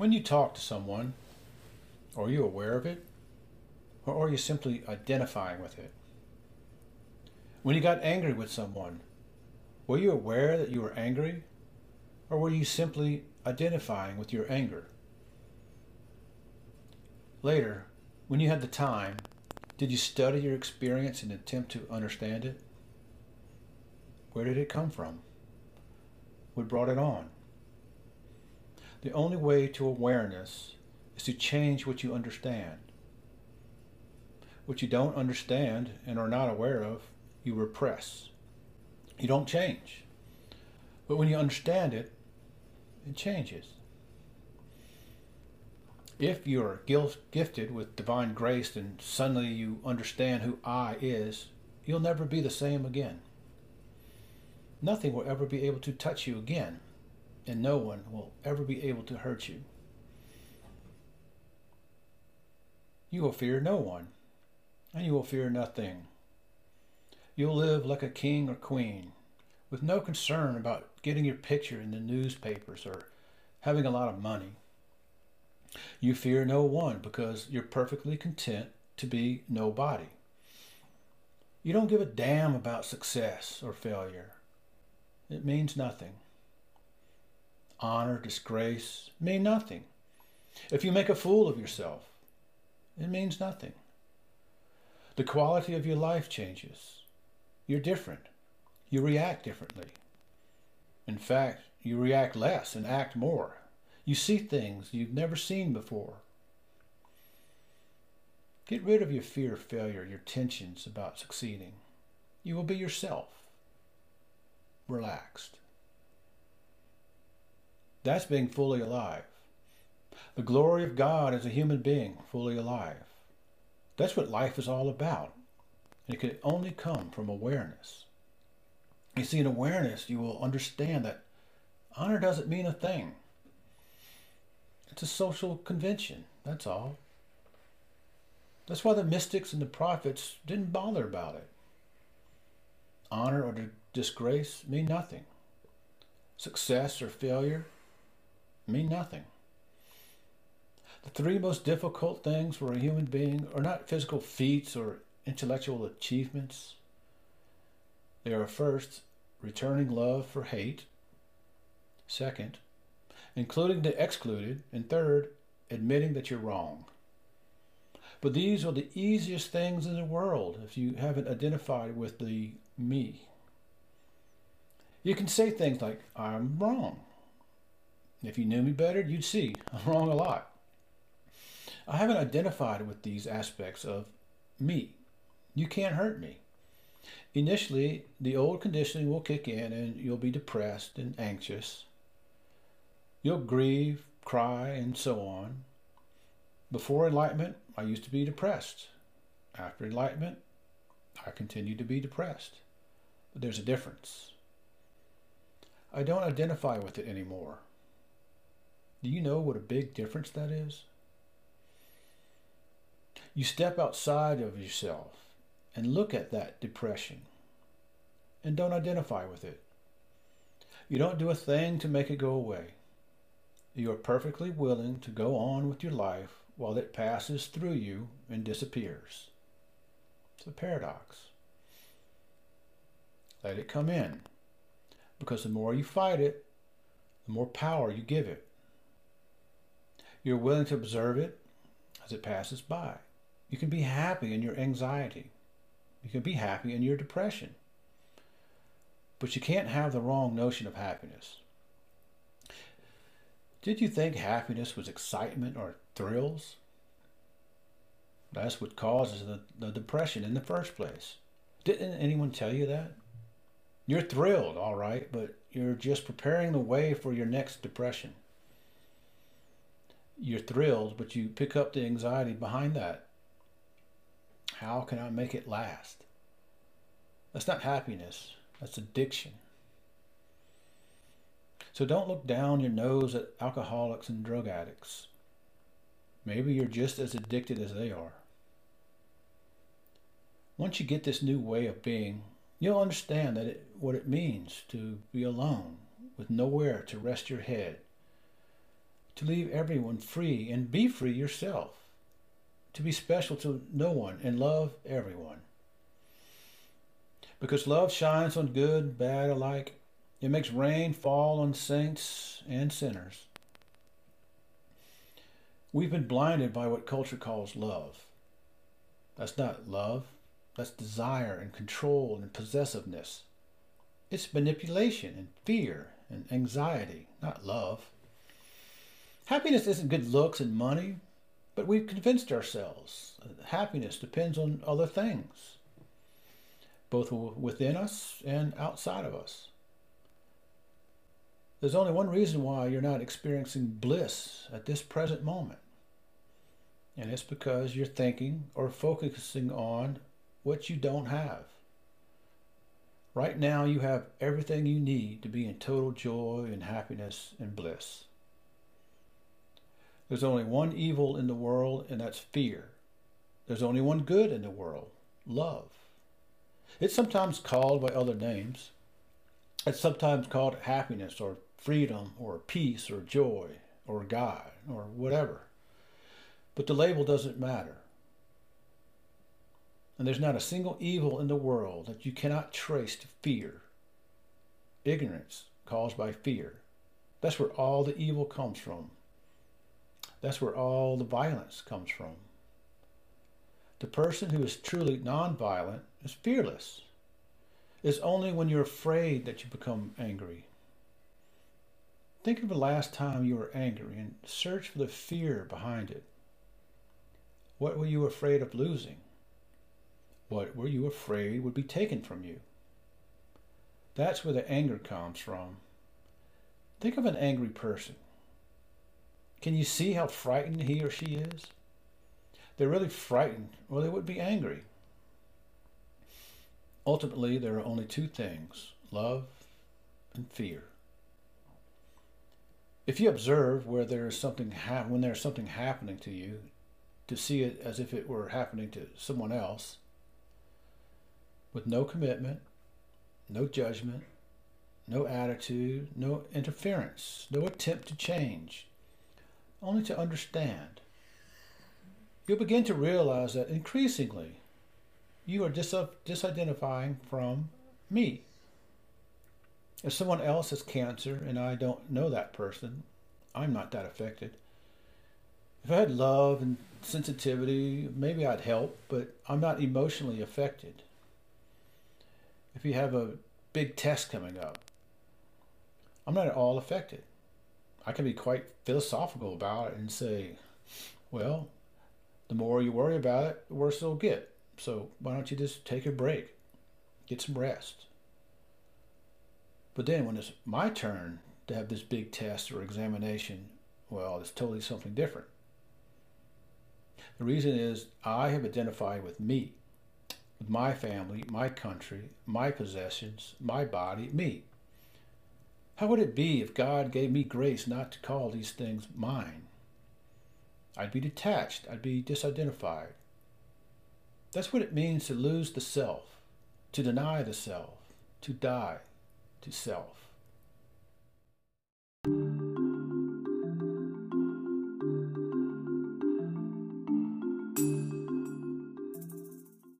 When you talk to someone, are you aware of it, or are you simply identifying with it? When you got angry with someone, were you aware that you were angry, or were you simply identifying with your anger? Later, when you had the time, did you study your experience and attempt to understand it? Where did it come from? What brought it on? The only way to awareness is to change what you understand. What you don't understand and are not aware of, you repress. You don't change. But when you understand it, it changes. If you are gifted with divine grace and suddenly you understand who I is, you'll never be the same again. Nothing will ever be able to touch you again, and no one will ever be able to hurt you. You will fear no one, and you will fear nothing. You'll live like a king or queen, with no concern about getting your picture in the newspapers or having a lot of money. You fear no one because you're perfectly content to be nobody. You don't give a damn about success or failure. It means nothing. Honor, disgrace mean nothing. If you make a fool of yourself, it means nothing. The quality of your life changes. You're different. You react differently. In fact, you react less and act more. You see things you've never seen before. Get rid of your fear of failure, your tensions about succeeding. You will be yourself. Relaxed. That's being fully alive. The glory of God as a human being, fully alive. That's what life is all about. And it can only come from awareness. You see, in awareness, you will understand that honor doesn't mean a thing. It's a social convention, that's all. That's why the mystics and the prophets didn't bother about it. Honor or disgrace mean nothing. Success or failure mean nothing. The three most difficult things for a human being are not physical feats or intellectual achievements. They are first, returning love for hate. Second, including the excluded. And third, admitting that you're wrong. But these are the easiest things in the world if you haven't identified with the me. You can say things like, I'm wrong. If you knew me better, you'd see I'm wrong a lot. I haven't identified with these aspects of me. You can't hurt me. Initially, the old conditioning will kick in and you'll be depressed and anxious. You'll grieve, cry, and so on. Before enlightenment, I used to be depressed. After enlightenment, I continue to be depressed. But there's a difference. I don't identify with it anymore. Do you know what a big difference that is? You step outside of yourself and look at that depression and don't identify with it. You don't do a thing to make it go away. You are perfectly willing to go on with your life while it passes through you and disappears. It's a paradox. Let it come in, because the more you fight it, the more power you give it. You're willing to observe it as it passes by. You can be happy in your anxiety. You can be happy in your depression. But you can't have the wrong notion of happiness. Did you think happiness was excitement or thrills? That's what causes the depression in the first place. Didn't anyone tell you that? You're thrilled, all right, but you're just preparing the way for your next depression. You're thrilled, but you pick up the anxiety behind that. How can I make it last? That's not happiness. That's addiction. So don't look down your nose at alcoholics and drug addicts. Maybe you're just as addicted as they are. Once you get this new way of being, you'll understand that what it means to be alone with nowhere to rest your head, to leave everyone free and be free yourself, to be special to no one and love everyone. Because love shines on good, bad alike. It makes rain fall on saints and sinners. We've been blinded by what culture calls love. That's not love. That's desire and control and possessiveness. It's manipulation and fear and anxiety, not love. Happiness isn't good looks and money, but we've convinced ourselves that happiness depends on other things, both within us and outside of us. There's only one reason why you're not experiencing bliss at this present moment, and it's because you're thinking or focusing on what you don't have. Right now, you have everything you need to be in total joy and happiness and bliss. There's only one evil in the world, and that's fear. There's only one good in the world, love. It's sometimes called by other names. It's sometimes called happiness or freedom or peace or joy or God or whatever. But the label doesn't matter. And there's not a single evil in the world that you cannot trace to fear. Ignorance caused by fear. That's where all the evil comes from. That's where all the violence comes from. The person who is truly nonviolent is fearless. It's only when you're afraid that you become angry. Think of the last time you were angry and search for the fear behind it. What were you afraid of losing? What were you afraid would be taken from you? That's where the anger comes from. Think of an angry person. Can you see how frightened he or she is? They're really frightened, or they would be angry. Ultimately, there are only two things, love and fear. If you observe when there's something happening to you, to see it as if it were happening to someone else, with no commitment, no judgment, no attitude, no interference, no attempt to change, only to understand, you'll begin to realize that increasingly you are disidentifying from me. If someone else has cancer and I don't know that person, I'm not that affected. If I had love and sensitivity, maybe I'd help, but I'm not emotionally affected. If you have a big test coming up, I'm not at all affected. I can be quite philosophical about it and say, well, the more you worry about it, the worse it'll get. So why don't you just take a break, get some rest. But then when it's my turn to have this big test or examination, well, it's totally something different. The reason is I have identified with me, with my family, my country, my possessions, my body, me. How would it be if God gave me grace not to call these things mine? I'd be detached. I'd be disidentified. That's what it means to lose the self, to deny the self, to die to self.